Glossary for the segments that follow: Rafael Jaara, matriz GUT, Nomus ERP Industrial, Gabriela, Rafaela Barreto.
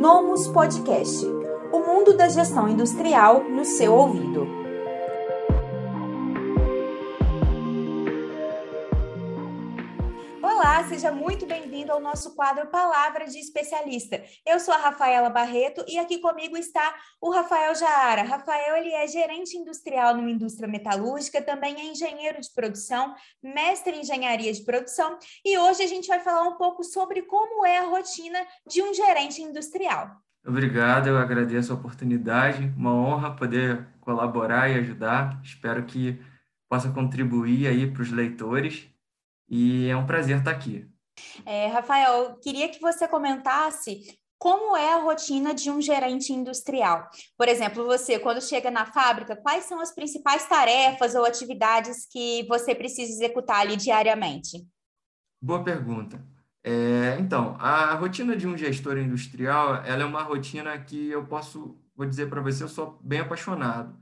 Nomus Podcast, o mundo da gestão industrial no seu ouvido. Olá, seja muito bem-vindo ao nosso quadro Palavra de Especialista. Eu sou a Rafaela Barreto e aqui comigo está o Rafael Jaara. Rafael, ele é gerente industrial numa indústria metalúrgica, também é engenheiro de produção, mestre em engenharia de produção, e hoje a gente vai falar um pouco sobre como é a rotina de um gerente industrial. Obrigado, eu agradeço a oportunidade, uma honra poder colaborar e ajudar. Espero que possa contribuir aí para os leitores. E é um prazer estar aqui. Rafael, queria que você comentasse como é a rotina de um gerente industrial. Por exemplo, você, quando chega na fábrica, quais são as principais tarefas ou atividades que você precisa executar ali diariamente? Boa pergunta. Então, a rotina de um gestor industrial, ela é uma rotina que eu vou dizer para você, eu sou bem apaixonado.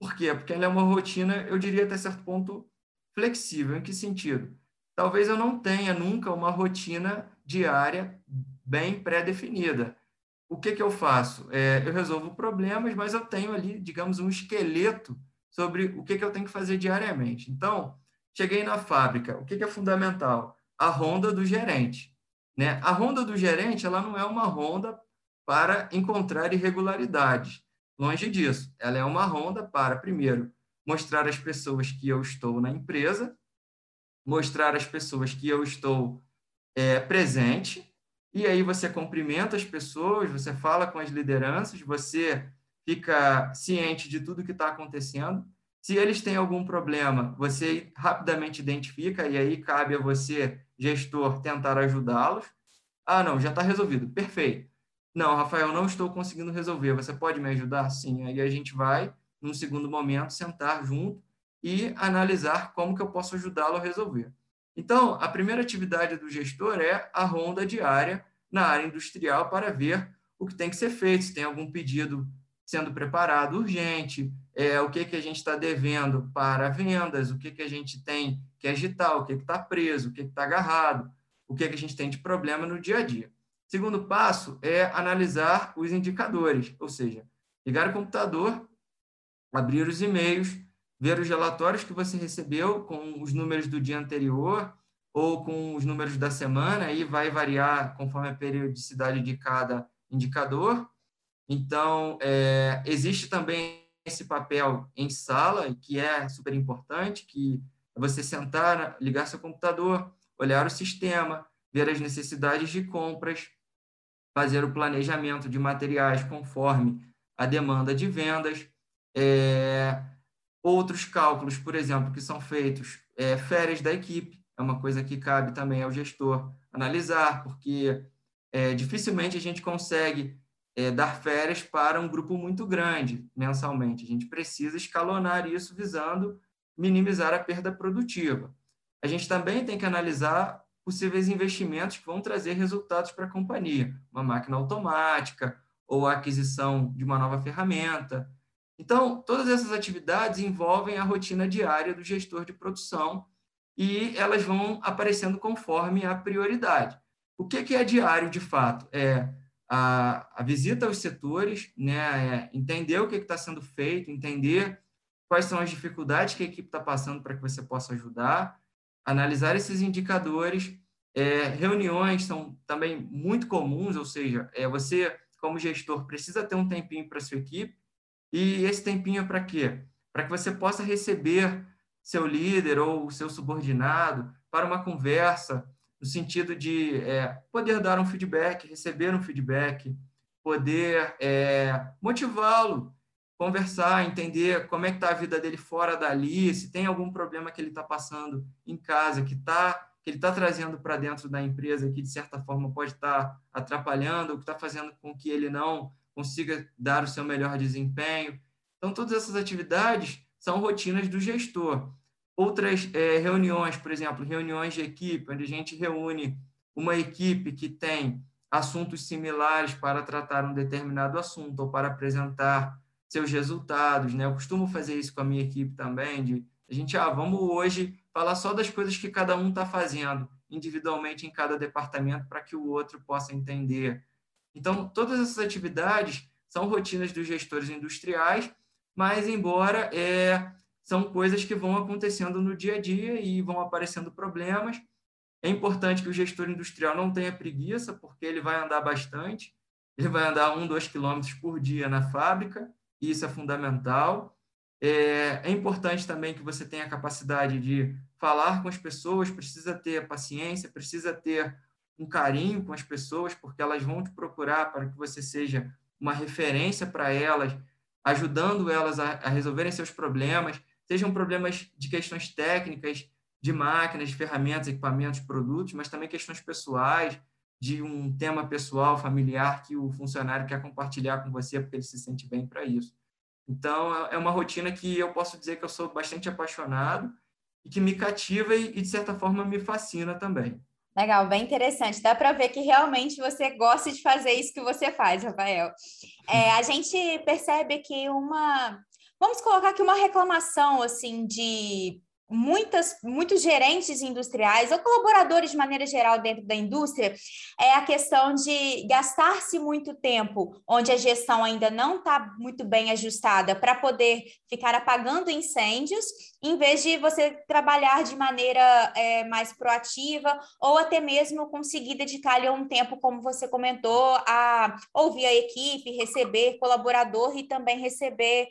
Por quê? Porque ela é uma rotina, eu diria até certo ponto, flexível. Em que sentido? Talvez eu não tenha nunca uma rotina diária bem pré-definida. O que eu faço? Eu resolvo problemas, mas eu tenho ali, digamos, um esqueleto sobre o que eu tenho que fazer diariamente. Então, cheguei na fábrica, o que é fundamental? A ronda do gerente, né? A ronda do gerente, ela não é uma ronda para encontrar irregularidades. Longe disso. Ela é uma ronda para, primeiro, mostrar às pessoas que eu estou na empresa, mostrar às pessoas que eu estou presente, e aí você cumprimenta as pessoas, você fala com as lideranças, você fica ciente de tudo que está acontecendo. Se eles têm algum problema, você rapidamente identifica, e aí cabe a você, gestor, tentar ajudá-los. Ah, não, já está resolvido, perfeito. Não, Rafael, não estou conseguindo resolver, você pode me ajudar? Sim, aí a gente vai, num segundo momento, sentar junto e analisar como que eu posso ajudá-lo a resolver. Então, a primeira atividade do gestor é a ronda diária na área industrial para ver o que tem que ser feito, se tem algum pedido sendo preparado urgente, o que a gente está devendo para vendas, o que a gente tem que agitar, o que está preso, o que está agarrado, o que a gente tem de problema no dia a dia. Segundo passo é analisar os indicadores, ou seja, ligar o computador, abrir os e-mails, ver os relatórios que você recebeu com os números do dia anterior ou com os números da semana, aí vai variar conforme a periodicidade de cada indicador. Então, existe também esse papel em sala, que é super importante, que é você sentar, ligar seu computador, olhar o sistema, ver as necessidades de compras, fazer o planejamento de materiais conforme a demanda de vendas, outros cálculos, por exemplo, que são feitos, férias da equipe, é uma coisa que cabe também ao gestor analisar, porque dificilmente a gente consegue dar férias para um grupo muito grande mensalmente. A gente precisa escalonar isso visando minimizar a perda produtiva. A gente também tem que analisar possíveis investimentos que vão trazer resultados para a companhia, uma máquina automática ou a aquisição de uma nova ferramenta. Então, todas essas atividades envolvem a rotina diária do gestor de produção e elas vão aparecendo conforme a prioridade. O que é diário, de fato? É a visita aos setores, né? Entender o que está sendo feito, entender quais são as dificuldades que a equipe está passando para que você possa ajudar, analisar esses indicadores. Reuniões são também muito comuns, ou seja, você, como gestor, precisa ter um tempinho para a sua equipe. E esse tempinho é para quê? Para que você possa receber seu líder ou seu subordinado para uma conversa, no sentido de poder dar um feedback, receber um feedback, poder motivá-lo, conversar, entender como é que está a vida dele fora dali, se tem algum problema que ele está passando em casa, que ele está trazendo para dentro da empresa, que de certa forma pode estar atrapalhando, ou que está fazendo com que ele não consiga dar o seu melhor desempenho. Então, todas essas atividades são rotinas do gestor. Outras reuniões, por exemplo, reuniões de equipe, onde a gente reúne uma equipe que tem assuntos similares para tratar um determinado assunto ou para apresentar seus resultados, né? Eu costumo fazer isso com a minha equipe também, vamos hoje falar só das coisas que cada um está fazendo individualmente em cada departamento para que o outro possa entender. Então, todas essas atividades são rotinas dos gestores industriais, mas, embora são coisas que vão acontecendo no dia a dia e vão aparecendo problemas. É importante que o gestor industrial não tenha preguiça, porque ele vai andar bastante, ele vai andar 1, 2 quilômetros por dia na fábrica, e isso é fundamental. É importante também que você tenha a capacidade de falar com as pessoas, precisa ter paciência, precisa ter um carinho com as pessoas, porque elas vão te procurar para que você seja uma referência para elas, ajudando elas a resolverem seus problemas, sejam problemas de questões técnicas, de máquinas, de ferramentas, equipamentos, produtos, mas também questões pessoais, de um tema pessoal, familiar, que o funcionário quer compartilhar com você porque ele se sente bem para isso. Então, é uma rotina que eu posso dizer que eu sou bastante apaixonado e que me cativa e, de certa forma, me fascina também. Legal, bem interessante. Dá para ver que realmente você gosta de fazer isso que você faz, Rafael. A gente percebe que vamos colocar aqui uma reclamação assim de muitos gerentes industriais ou colaboradores de maneira geral dentro da indústria, é a questão de gastar-se muito tempo onde a gestão ainda não está muito bem ajustada para poder ficar apagando incêndios, em vez de você trabalhar de maneira mais proativa ou até mesmo conseguir dedicar-lhe um tempo, como você comentou, a ouvir a equipe, receber colaborador e também receber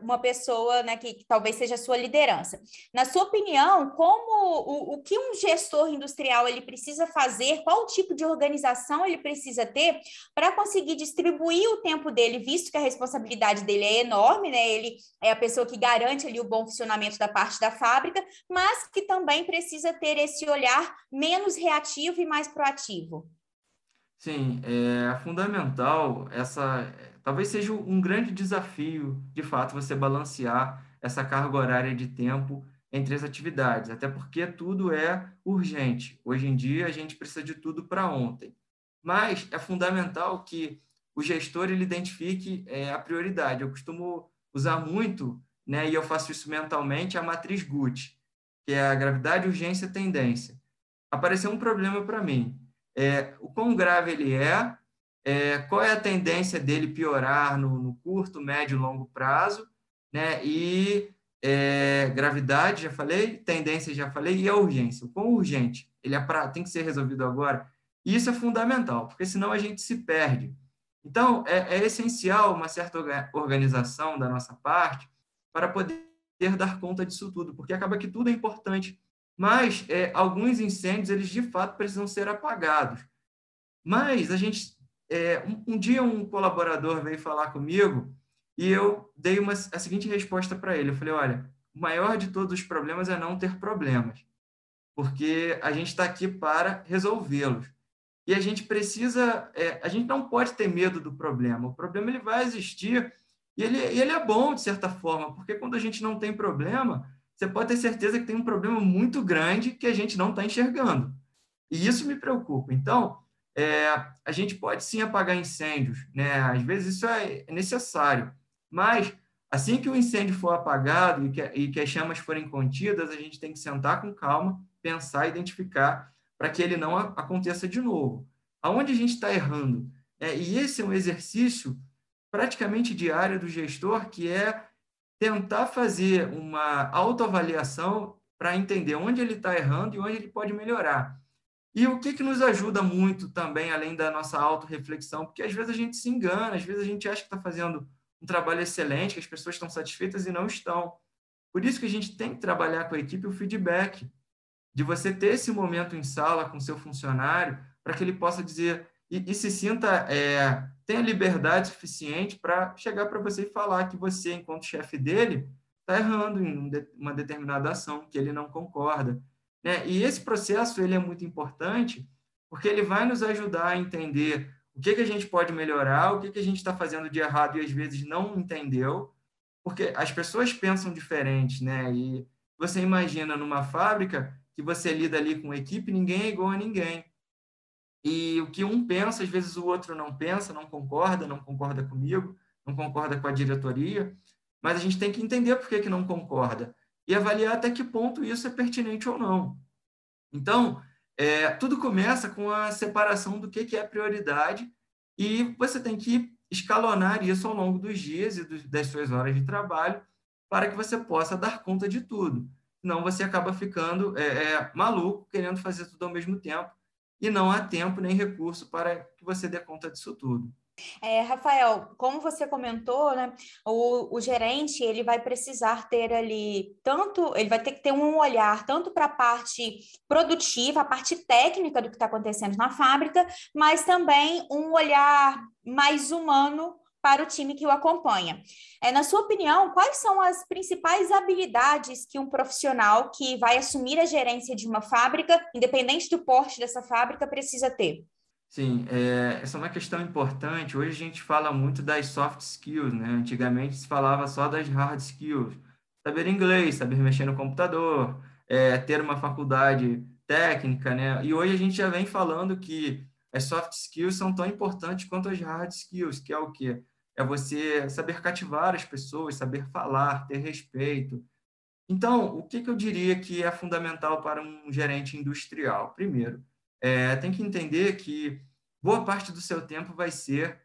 uma pessoa, né, que talvez seja a sua liderança. Na sua opinião, o que um gestor industrial ele precisa fazer, qual tipo de organização ele precisa ter para conseguir distribuir o tempo dele, visto que a responsabilidade dele é enorme, né? Ele é a pessoa que garante ali o bom funcionamento da parte da fábrica, mas que também precisa ter esse olhar menos reativo e mais proativo. Sim, é fundamental essa... Talvez seja um grande desafio, de fato, você balancear essa carga horária de tempo entre as atividades, até porque tudo é urgente. Hoje em dia, a gente precisa de tudo para ontem. Mas é fundamental que o gestor ele identifique a prioridade. Eu costumo usar muito, né, e eu faço isso mentalmente, a matriz GUT, que é a gravidade, urgência e tendência. Apareceu um problema para mim. O quão grave ele é, qual é a tendência dele piorar no curto, médio e longo prazo, né? E gravidade, já falei, tendência, já falei, e a urgência. O quão urgente ele é tem que ser resolvido agora. E isso é fundamental, porque senão a gente se perde. Então, é essencial uma certa organização da nossa parte para poder dar conta disso tudo, porque acaba que tudo é importante. Mas alguns incêndios, eles de fato precisam ser apagados. Mas a gente... um dia um colaborador veio falar comigo e eu dei a seguinte resposta para ele. Eu falei, olha, o maior de todos os problemas é não ter problemas, porque a gente está aqui para resolvê-los. E a gente precisa, a gente não pode ter medo do problema. O problema ele vai existir e ele é bom, de certa forma, porque quando a gente não tem problema, você pode ter certeza que tem um problema muito grande que a gente não está enxergando. E isso me preocupa. Então, a gente pode sim apagar incêndios, né? Às vezes isso é necessário, mas assim que o incêndio for apagado e que as chamas forem contidas, a gente tem que sentar com calma, pensar, identificar, para que ele não aconteça de novo. Aonde a gente está errando? E esse é um exercício praticamente diário do gestor, que é tentar fazer uma autoavaliação para entender onde ele está errando e onde ele pode melhorar. E o que nos ajuda muito também, além da nossa autorreflexão, porque às vezes a gente se engana, às vezes a gente acha que está fazendo um trabalho excelente, que as pessoas estão satisfeitas e não estão. Por isso que a gente tem que trabalhar com a equipe o feedback, de você ter esse momento em sala com o seu funcionário, para que ele possa dizer e se sinta, tenha liberdade suficiente para chegar para você e falar que você, enquanto chefe dele, está errando em uma determinada ação que ele não concorda. E esse processo ele é muito importante porque ele vai nos ajudar a entender o que a gente pode melhorar, o que a gente está fazendo de errado e às vezes não entendeu, porque as pessoas pensam diferente, né? E você imagina numa fábrica que você lida ali com equipe, ninguém é igual a ninguém. E o que um pensa, às vezes o outro não pensa, não concorda comigo, não concorda com a diretoria, mas a gente tem que entender por que não concorda e avaliar até que ponto isso é pertinente ou não. Então, tudo começa com a separação do que é prioridade E você tem que escalonar isso ao longo dos dias e das suas horas de trabalho para que você possa dar conta de tudo. Senão você acaba ficando maluco, querendo fazer tudo ao mesmo tempo e não há tempo nem recurso para que você dê conta disso tudo. Rafael, como você comentou, né, o gerente ele vai precisar ter ali tanto, ele vai ter que ter um olhar tanto para a parte produtiva, a parte técnica do que está acontecendo na fábrica, mas também um olhar mais humano para o time que o acompanha. Na sua opinião, quais são as principais habilidades que um profissional que vai assumir a gerência de uma fábrica, independente do porte dessa fábrica, precisa ter? Sim, essa é uma questão importante. Hoje a gente fala muito das soft skills, né? Antigamente se falava só das hard skills. Saber inglês, saber mexer no computador, ter uma faculdade técnica, né? E hoje a gente já vem falando que as soft skills são tão importantes quanto as hard skills, que é o quê? É você saber cativar as pessoas, saber falar, ter respeito. Então, o que eu diria que é fundamental para um gerente industrial? Primeiro, tem que entender que boa parte do seu tempo vai ser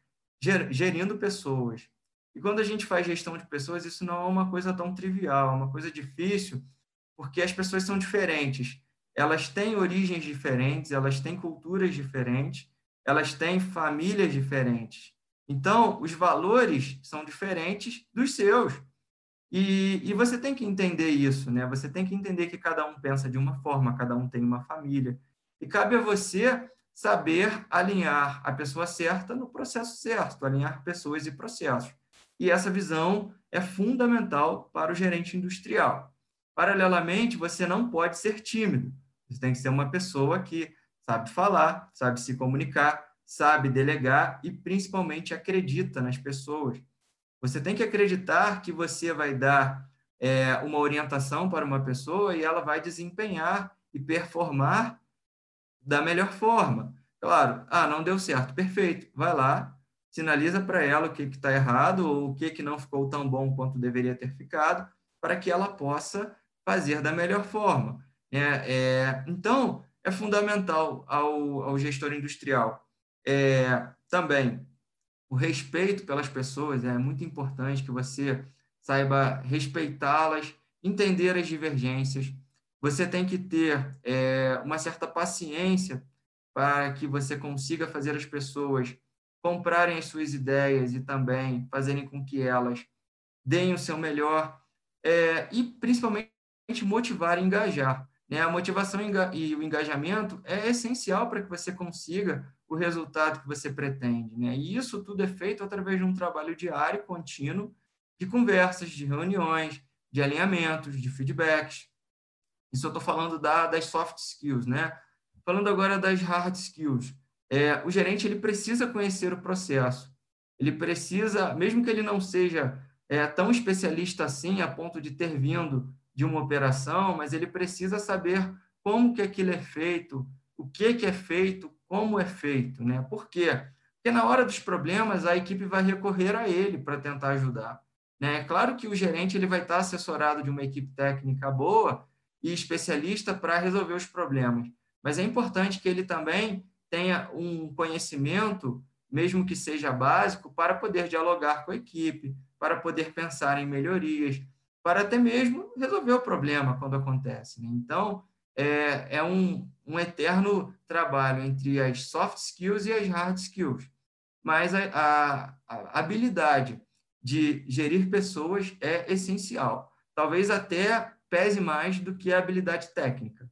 gerindo pessoas. E quando a gente faz gestão de pessoas, isso não é uma coisa tão trivial, é uma coisa difícil, porque as pessoas são diferentes. Elas têm origens diferentes, elas têm culturas diferentes, elas têm famílias diferentes. Então, os valores são diferentes dos seus. E você tem que entender isso, né? Você tem que entender que cada um pensa de uma forma, cada um tem uma família. E cabe a você saber alinhar a pessoa certa no processo certo, alinhar pessoas e processos. E essa visão é fundamental para o gerente industrial. Paralelamente, você não pode ser tímido. Você tem que ser uma pessoa que sabe falar, sabe se comunicar, sabe delegar e, principalmente, acredita nas pessoas. Você tem que acreditar que você vai dar uma orientação para uma pessoa e ela vai desempenhar e performar da melhor forma. Claro, não deu certo, perfeito, vai lá, sinaliza para ela o que está errado ou o que não ficou tão bom quanto deveria ter ficado, para que ela possa fazer da melhor forma. Então, é fundamental ao gestor industrial. Também, o respeito pelas pessoas é muito importante, que você saiba respeitá-las, entender as divergências. Você tem que ter uma certa paciência para que você consiga fazer as pessoas comprarem as suas ideias e também fazerem com que elas deem o seu melhor e, principalmente, motivar e engajar, né? A motivação e o engajamento é essencial para que você consiga o resultado que você pretende, né? E isso tudo é feito através de um trabalho diário, contínuo, de conversas, de reuniões, de alinhamentos, de feedbacks. Isso eu estou falando das soft skills, né? Falando agora das hard skills. O gerente ele precisa conhecer o processo. Ele precisa, mesmo que ele não seja tão especialista assim, a ponto de ter vindo de uma operação, mas ele precisa saber como que aquilo é feito, o que é feito, como é feito, né? Por quê? Porque na hora dos problemas, a equipe vai recorrer a ele para tentar ajudar, né? É claro que o gerente ele vai estar assessorado de uma equipe técnica boa e especialista para resolver os problemas. Mas é importante que ele também tenha um conhecimento, mesmo que seja básico, para poder dialogar com a equipe, para poder pensar em melhorias, para até mesmo resolver o problema quando acontece, né? Então, é um eterno trabalho entre as soft skills e as hard skills. Mas a habilidade de gerir pessoas é essencial. Talvez até pese mais do que a habilidade técnica.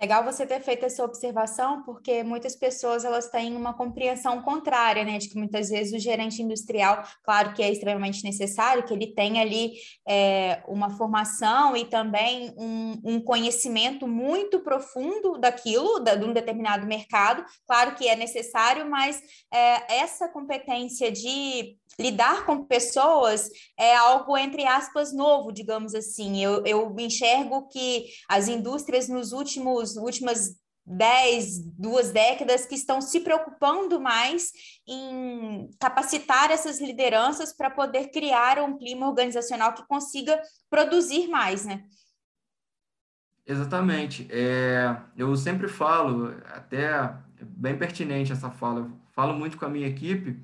Legal você ter feito essa observação, porque muitas pessoas elas têm uma compreensão contrária, né? De que muitas vezes o gerente industrial, claro que é extremamente necessário, que ele tenha ali uma formação e também um conhecimento muito profundo daquilo, de um determinado mercado. Claro que é necessário, mas essa competência de lidar com pessoas é algo, entre aspas, novo, digamos assim. Eu enxergo que as indústrias nos últimas 2 décadas que estão se preocupando mais em capacitar essas lideranças para poder criar um clima organizacional que consiga produzir mais, né? Exatamente. Eu sempre falo, até bem pertinente essa fala, eu falo muito com a minha equipe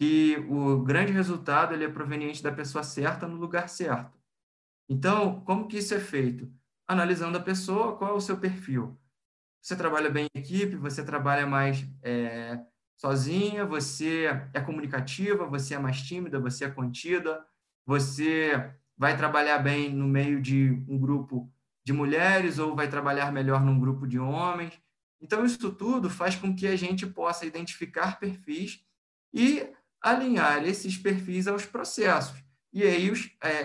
que o grande resultado ele é proveniente da pessoa certa no lugar certo. Então, como que isso é feito? Analisando a pessoa, qual é o seu perfil? Você trabalha bem em equipe, você trabalha mais sozinha, você é comunicativa, você é mais tímida, você é contida, você vai trabalhar bem no meio de um grupo de mulheres ou vai trabalhar melhor num grupo de homens. Então, isso tudo faz com que a gente possa identificar perfis e alinhar esses perfis aos processos. E aí,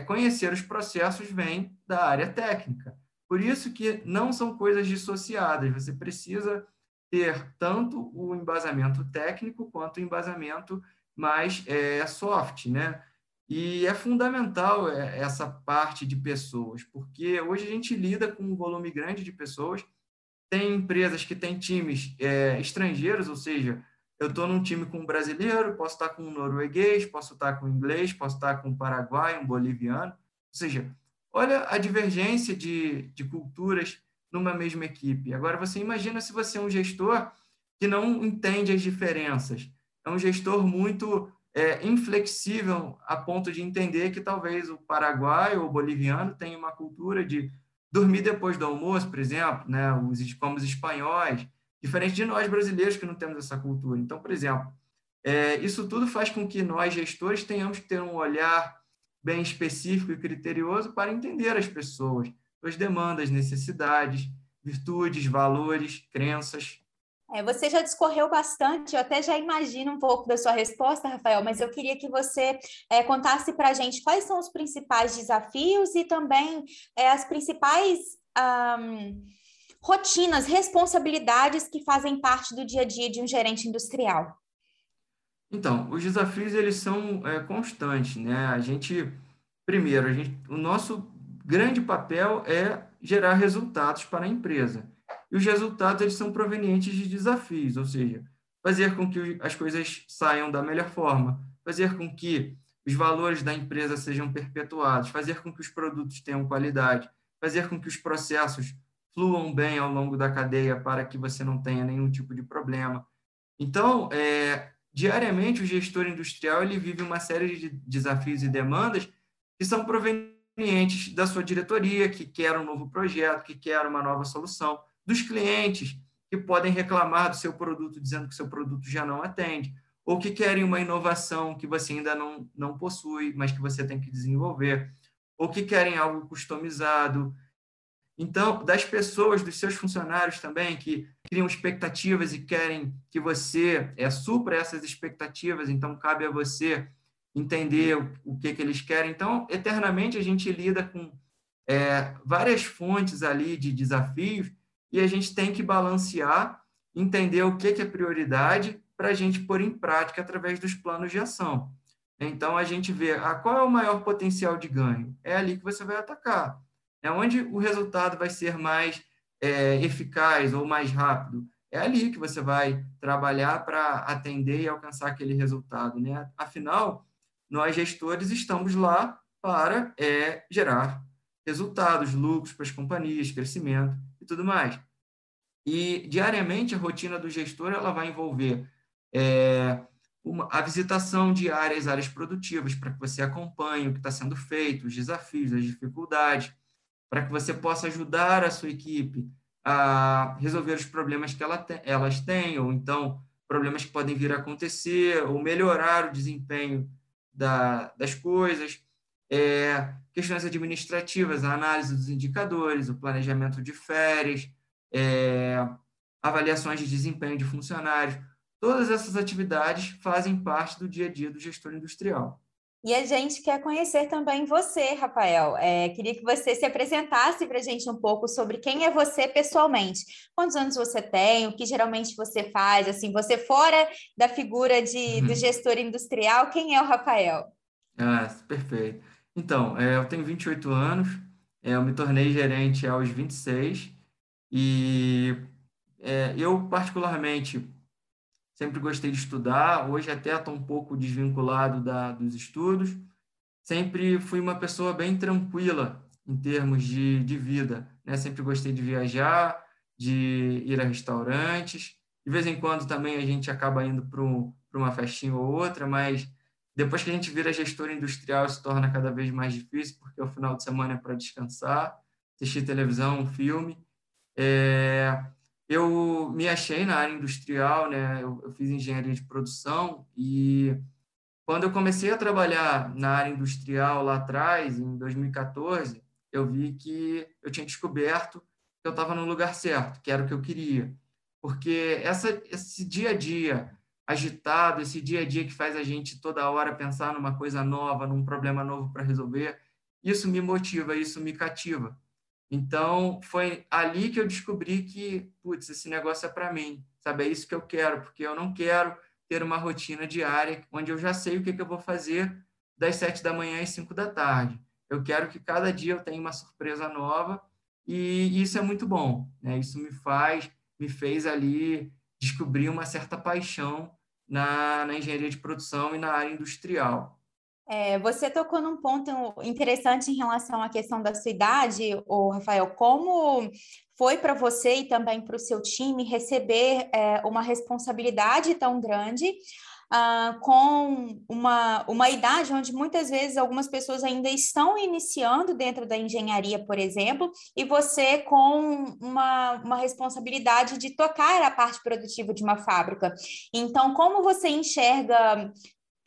conhecer os processos vem da área técnica. Por isso que não são coisas dissociadas. Você precisa ter tanto o embasamento técnico quanto o embasamento mais soft, né? E é fundamental essa parte de pessoas, porque hoje a gente lida com um volume grande de pessoas. Tem empresas que têm times estrangeiros, ou seja, eu estou num time com um brasileiro, posso estar com um norueguês, posso estar com um inglês, posso estar com um paraguaio, um boliviano. Ou seja, olha a divergência de culturas numa mesma equipe. Agora, você imagina se você é um gestor que não entende as diferenças. É um gestor muito inflexível a ponto de entender que talvez o paraguaio ou o boliviano tenha uma cultura de dormir depois do almoço, por exemplo, né? Como os espanhóis. Diferente de nós, brasileiros, que não temos essa cultura. Então, por exemplo, isso tudo faz com que nós, gestores, tenhamos que ter um olhar bem específico e criterioso para entender as pessoas, suas demandas, necessidades, virtudes, valores, crenças. Você já discorreu bastante, eu até já imagino um pouco da sua resposta, Rafael, mas eu queria que você contasse para a gente quais são os principais desafios e também as principais... rotinas, responsabilidades que fazem parte do dia a dia de um gerente industrial? Então, os desafios eles são constantes, né? O nosso grande papel é gerar resultados para a empresa. E os resultados eles são provenientes de desafios, ou seja, fazer com que as coisas saiam da melhor forma, fazer com que os valores da empresa sejam perpetuados, fazer com que os produtos tenham qualidade, fazer com que os processos fluam bem ao longo da cadeia para que você não tenha nenhum tipo de problema. Então, diariamente, o gestor industrial ele vive uma série de desafios e demandas que são provenientes da sua diretoria, que quer um novo projeto, que quer uma nova solução, dos clientes que podem reclamar do seu produto, dizendo que o seu produto já não atende, ou que querem uma inovação que você ainda não possui, mas que você tem que desenvolver, ou que querem algo customizado. Então, das pessoas, dos seus funcionários também, que criam expectativas e querem que você supra essas expectativas, então cabe a você entender o que eles querem. Então, eternamente a gente lida com várias fontes ali de desafios e a gente tem que balancear, entender o que é prioridade para a gente pôr em prática através dos planos de ação. Então, a gente vê qual é o maior potencial de ganho. É ali que você vai atacar. É onde o resultado vai ser mais eficaz ou mais rápido. É ali que você vai trabalhar para atender e alcançar aquele resultado, né? Afinal, nós gestores estamos lá para gerar resultados, lucros para as companhias, crescimento e tudo mais. E, diariamente, a rotina do gestor ela vai envolver a visitação diária às áreas produtivas para que você acompanhe o que está sendo feito, os desafios, as dificuldades, para que você possa ajudar a sua equipe a resolver os problemas que elas têm, ou então problemas que podem vir a acontecer, ou melhorar o desempenho das coisas, questões administrativas, a análise dos indicadores, o planejamento de férias, avaliações de desempenho de funcionários. Todas essas atividades fazem parte do dia a dia do gestor industrial. E a gente quer conhecer também você, Rafael. Queria que você se apresentasse para a gente um pouco sobre quem é você pessoalmente. Quantos anos você tem? O que geralmente você faz? Assim, você fora da figura do gestor industrial, quem é o Rafael? Perfeito. Então, eu tenho 28 anos, eu me tornei gerente aos 26 e eu particularmente... sempre gostei de estudar, hoje até estou um pouco desvinculado dos estudos. Sempre fui uma pessoa bem tranquila em termos de vida, né? Sempre gostei de viajar, de ir a restaurantes, De vez em quando também a gente acaba indo para uma festinha ou outra, mas depois que a gente vira gestor industrial, se torna cada vez mais difícil, porque o final de semana é para descansar, assistir televisão, um filme. Eu me achei na área industrial, né? Eu fiz engenharia de produção e quando eu comecei a trabalhar na área industrial lá atrás, em 2014, eu vi que eu tinha descoberto que eu estava no lugar certo, que era o que eu queria. Porque esse dia a dia agitado, esse dia a dia que faz a gente toda hora pensar numa coisa nova, num problema novo para resolver, isso me motiva, isso me cativa. Então, foi ali que eu descobri que, putz, esse negócio é para mim, sabe? É isso que eu quero, porque eu não quero ter uma rotina diária onde eu já sei o que eu vou fazer das 7 da manhã às 5 da tarde. Eu quero que cada dia eu tenha uma surpresa nova e isso é muito bom, né? Isso me fez ali descobrir uma certa paixão na engenharia de produção e na área industrial. Você tocou num ponto interessante em relação à questão da sua idade, Rafael. Como foi para você e também para o seu time receber uma responsabilidade tão grande, com uma idade onde muitas vezes algumas pessoas ainda estão iniciando dentro da engenharia, por exemplo, e você com uma responsabilidade de tocar a parte produtiva de uma fábrica. Então, como você enxerga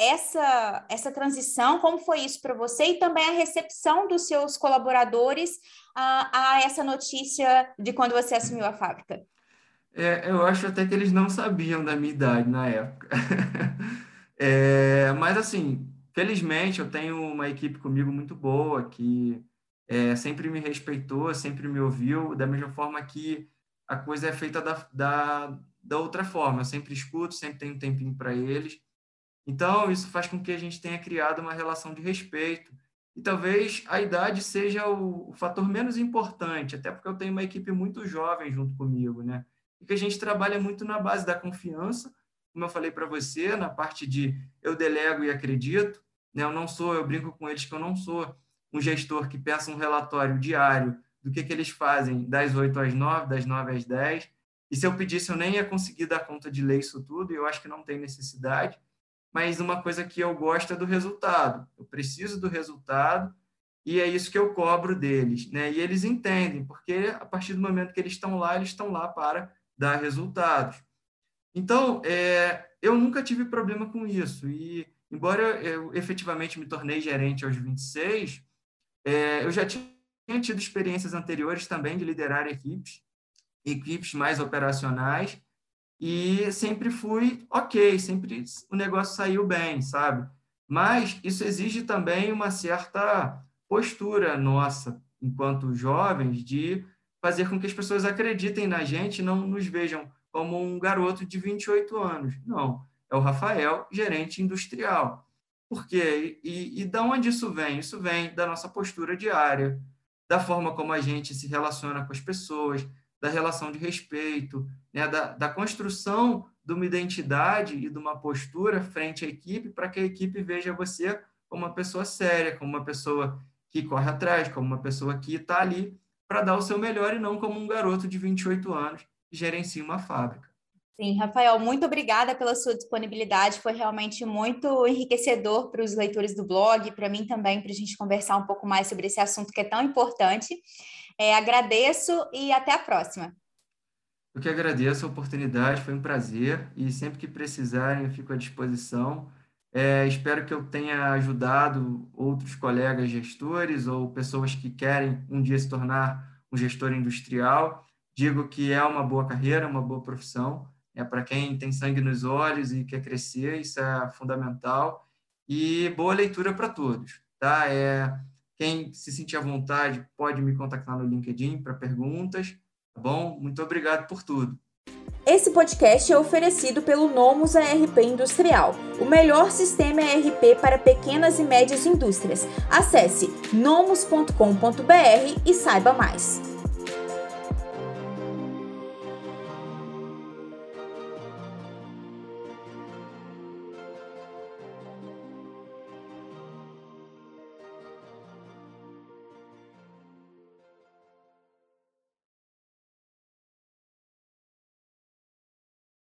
essa transição? Como foi isso para você? E também a recepção dos seus colaboradores a essa notícia de quando você assumiu a fábrica? Eu acho até que eles não sabiam da minha idade na época. Mas, assim, felizmente eu tenho uma equipe comigo muito boa, que sempre me respeitou, sempre me ouviu, da mesma forma que a coisa é feita da outra forma. Eu sempre escuto, sempre tenho um tempinho para eles. Então, isso faz com que a gente tenha criado uma relação de respeito. E talvez a idade seja o fator menos importante, até porque eu tenho uma equipe muito jovem junto comigo, né? Porque a gente trabalha muito na base da confiança, como eu falei para você, na parte de eu delego e acredito, né? Eu brinco com eles que eu não sou um gestor que peça um relatório diário do que eles fazem das 8 às 9, das 9 às 10, e se eu pedisse eu nem ia conseguir dar conta de ler isso tudo, e eu acho que não tem necessidade, mas uma coisa que eu gosto é do resultado, eu preciso do resultado, e é isso que eu cobro deles, né? E eles entendem, porque a partir do momento que eles estão lá para dar resultados. Então, eu nunca tive problema com isso. E, embora eu efetivamente me tornei gerente aos 26, eu já tinha tido experiências anteriores também de liderar equipes mais operacionais, e sempre fui ok, sempre o negócio saiu bem, sabe? Mas isso exige também uma certa postura nossa, enquanto jovens, de fazer com que as pessoas acreditem na gente, não nos vejam como um garoto de 28 anos. Não, é o Rafael, gerente industrial. Por quê? E de onde isso vem? Isso vem da nossa postura diária, da forma como a gente se relaciona com as pessoas, da relação de respeito, né? Da construção de uma identidade e de uma postura frente à equipe, para que a equipe veja você como uma pessoa séria, como uma pessoa que corre atrás, como uma pessoa que está ali para dar o seu melhor e não como um garoto de 28 anos que gerencia uma fábrica. Sim, Rafael, muito obrigada pela sua disponibilidade, foi realmente muito enriquecedor para os leitores do blog, para mim também, para a gente conversar um pouco mais sobre esse assunto que é tão importante. Agradeço e até a próxima. Eu que agradeço a oportunidade, foi um prazer e sempre que precisarem eu fico à disposição. Espero que eu tenha ajudado outros colegas gestores ou pessoas que querem um dia se tornar um gestor industrial. Digo que é uma boa carreira, uma boa profissão. Para quem tem sangue nos olhos e quer crescer, isso é fundamental. E boa leitura para todos. Tá? Quem se sentir à vontade pode me contactar no LinkedIn para perguntas. Tá bom? Muito obrigado por tudo. Esse podcast é oferecido pelo Nomus ERP Industrial, o melhor sistema ERP para pequenas e médias indústrias. Acesse nomus.com.br e saiba mais.